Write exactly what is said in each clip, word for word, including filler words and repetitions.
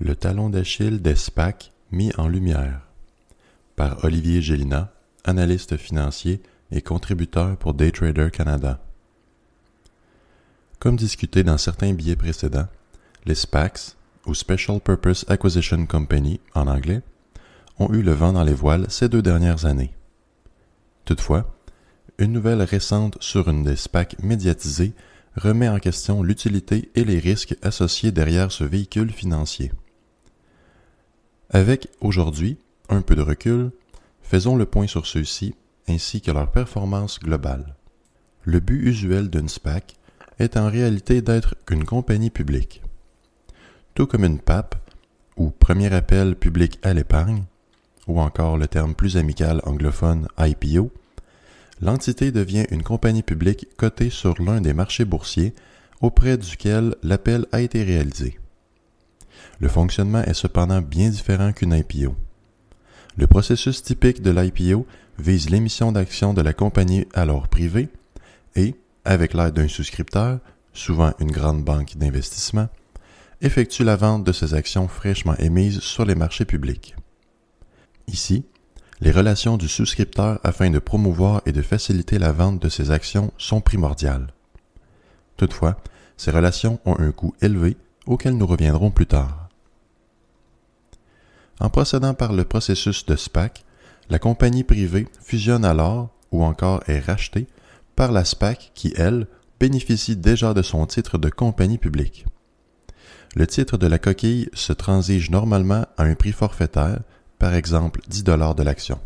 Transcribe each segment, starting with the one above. Le talon d'Achille des SPAC mis en lumière par Olivier Gélinas, analyste financier et contributeur pour Day Trader Canada. Comme discuté dans certains billets précédents, les SPACs, ou Special Purpose Acquisition Company en anglais, ont eu le vent dans les voiles ces deux dernières années. Toutefois, une nouvelle récente sur une des SPAC médiatisées remet en question l'utilité et les risques associés derrière ce véhicule financier. Avec, aujourd'hui, un peu de recul, faisons le point sur ceux-ci ainsi que leur performance globale. Le but usuel d'une SPAC est en réalité d'être une compagnie publique. Tout comme une P A P, ou Premier Appel Public à l'Épargne, ou encore le terme plus amical anglophone I P O, l'entité devient une compagnie publique cotée sur l'un des marchés boursiers auprès duquel l'appel a été réalisé. Le fonctionnement est cependant bien différent qu'une I P O. Le processus typique de l'I P O vise l'émission d'actions de la compagnie alors privée et, avec l'aide d'un souscripteur, souvent une grande banque d'investissement, effectue la vente de ces actions fraîchement émises sur les marchés publics. Ici, les relations du souscripteur afin de promouvoir et de faciliter la vente de ces actions sont primordiales. Toutefois, ces relations ont un coût élevé auquel nous reviendrons plus tard. En procédant par le processus de SPAC, la compagnie privée fusionne alors, ou encore est rachetée, par la SPAC qui, elle, bénéficie déjà de son titre de compagnie publique. Le titre de la coquille se transige normalement à un prix forfaitaire, par exemple dix dollars de l'action.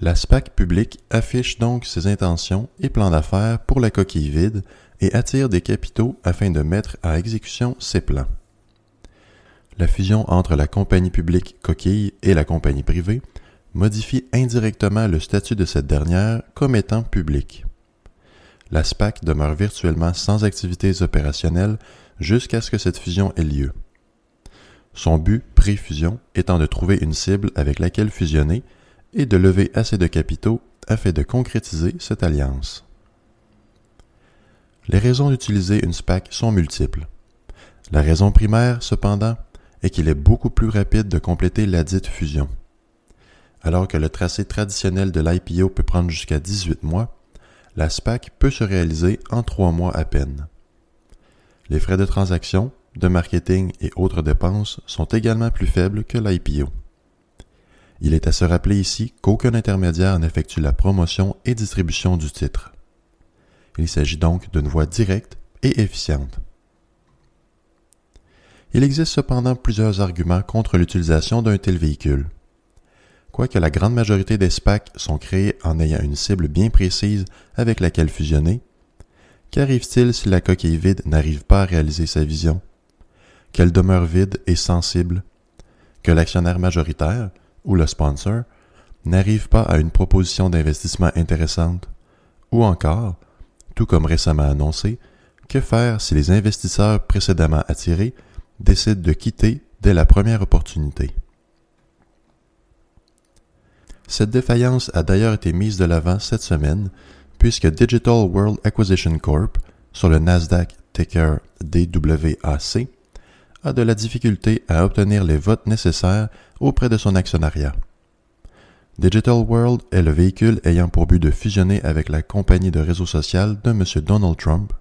La SPAC publique affiche donc ses intentions et plans d'affaires pour la coquille vide et attire des capitaux afin de mettre à exécution ses plans. La fusion entre la compagnie publique coquille et la compagnie privée modifie indirectement le statut de cette dernière comme étant publique. La SPAC demeure virtuellement sans activités opérationnelles jusqu'à ce que cette fusion ait lieu. Son but pré-fusion étant de trouver une cible avec laquelle fusionner et de lever assez de capitaux afin de concrétiser cette alliance. Les raisons d'utiliser une SPAC sont multiples. La raison primaire, cependant, est qu'il est beaucoup plus rapide de compléter ladite fusion. Alors que le tracé traditionnel de l'I P O peut prendre jusqu'à dix-huit mois, la SPAC peut se réaliser en trois mois à peine. Les frais de transaction, de marketing et autres dépenses sont également plus faibles que l'I P O. Il est à se rappeler ici qu'aucun intermédiaire n'effectue la promotion et distribution du titre. Il s'agit donc d'une voie directe et efficiente. Il existe cependant plusieurs arguments contre l'utilisation d'un tel véhicule. Quoique la grande majorité des SPAC sont créés en ayant une cible bien précise avec laquelle fusionner, qu'arrive-t-il si la coquille vide n'arrive pas à réaliser sa vision? Qu'elle demeure vide et sans cible? Que l'actionnaire majoritaire, ou le sponsor, n'arrive pas à une proposition d'investissement intéressante? Ou encore, tout comme récemment annoncé, que faire si les investisseurs précédemment attirés décident de quitter dès la première opportunité? Cette défaillance a d'ailleurs été mise de l'avant cette semaine, puisque Digital World Acquisition Corp., sur le Nasdaq ticker D W A C, a de la difficulté à obtenir les votes nécessaires auprès de son actionnariat. Digital World est le véhicule ayant pour but de fusionner avec la compagnie de réseau social de M. Donald Trump,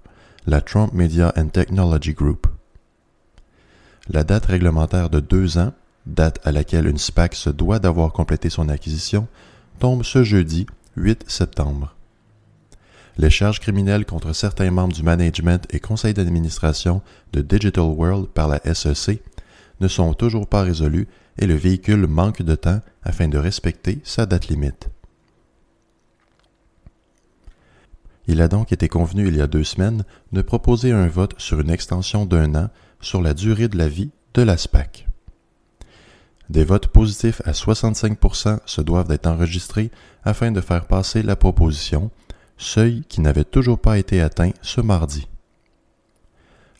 la Trump Media and Technology Group. La date réglementaire de deux ans, date à laquelle une SPAC se doit d'avoir complété son acquisition, tombe ce jeudi huit septembre. Les charges criminelles contre certains membres du management et conseil d'administration de Digital World par la S E C ne sont toujours pas résolues et le véhicule manque de temps afin de respecter sa date limite. Il a donc été convenu il y a deux semaines de proposer un vote sur une extension d'un an sur la durée de la vie de la SPAC. Des votes positifs à soixante-cinq pour cent se doivent d'être enregistrés afin de faire passer la proposition, seuil qui n'avait toujours pas été atteint ce mardi.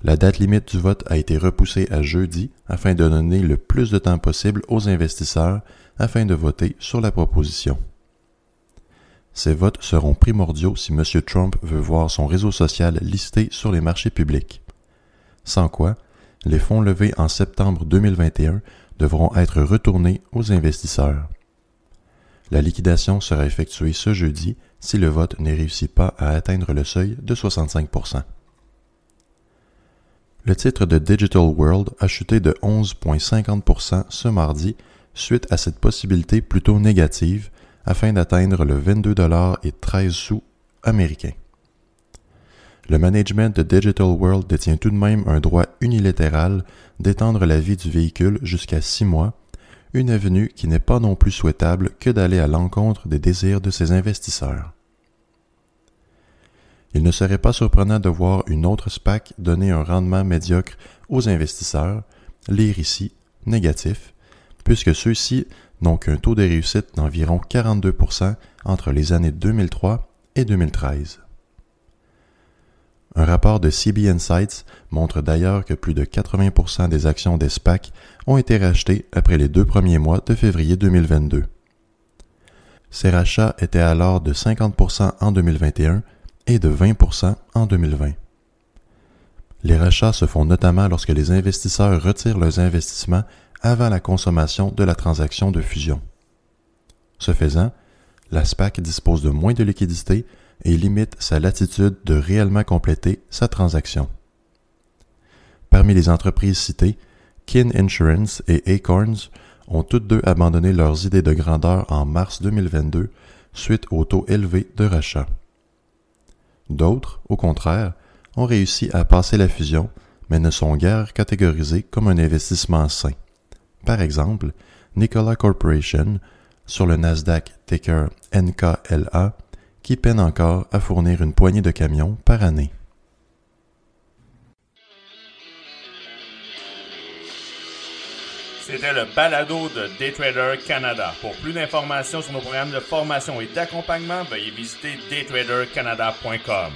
La date limite du vote a été repoussée à jeudi afin de donner le plus de temps possible aux investisseurs afin de voter sur la proposition. Ces votes seront primordiaux si M. Trump veut voir son réseau social listé sur les marchés publics. Sans quoi, les fonds levés en septembre deux mille vingt et un devront être retournés aux investisseurs. La liquidation sera effectuée ce jeudi si le vote ne réussit pas à atteindre le seuil de soixante-cinq pour cent. Le titre de Digital World a chuté de onze virgule cinquante pour cent ce mardi suite à cette possibilité plutôt négative afin d'atteindre le vingt-deux dollars et treize sous américain. Le management de Digital World détient tout de même un droit unilatéral d'étendre la vie du véhicule jusqu'à six mois, une avenue qui n'est pas non plus souhaitable que d'aller à l'encontre des désirs de ses investisseurs. Il ne serait pas surprenant de voir une autre SPAC donner un rendement médiocre aux investisseurs, lire ici « négatif », puisque ceux-ci n'ont qu'un taux de réussite d'environ quarante-deux pour cent entre les années deux mille trois et deux mille treize. Un rapport de C B Insights montre d'ailleurs que plus de quatre-vingts pour cent des actions des SPAC ont été rachetées après les deux premiers mois de février deux mille vingt-deux. Ces rachats étaient alors de cinquante pour cent en deux mille vingt et un et de vingt pour cent en deux mille vingt. Les rachats se font notamment lorsque les investisseurs retirent leurs investissements avant la consommation de la transaction de fusion. Ce faisant, la SPAC dispose de moins de liquidités et limite sa latitude de réellement compléter sa transaction. Parmi les entreprises citées, Kin Insurance et Acorns ont toutes deux abandonné leurs idées de grandeur en mars deux mille vingt-deux suite au taux élevé de rachat. D'autres, au contraire, ont réussi à passer la fusion, mais ne sont guère catégorisés comme un investissement sain. Par exemple, Nikola Corporation, sur le Nasdaq ticker N K L A, qui peine encore à fournir une poignée de camions par année. C'était le balado de Day Trader Canada. Pour plus d'informations sur nos programmes de formation et d'accompagnement, veuillez visiter day trader canada point com.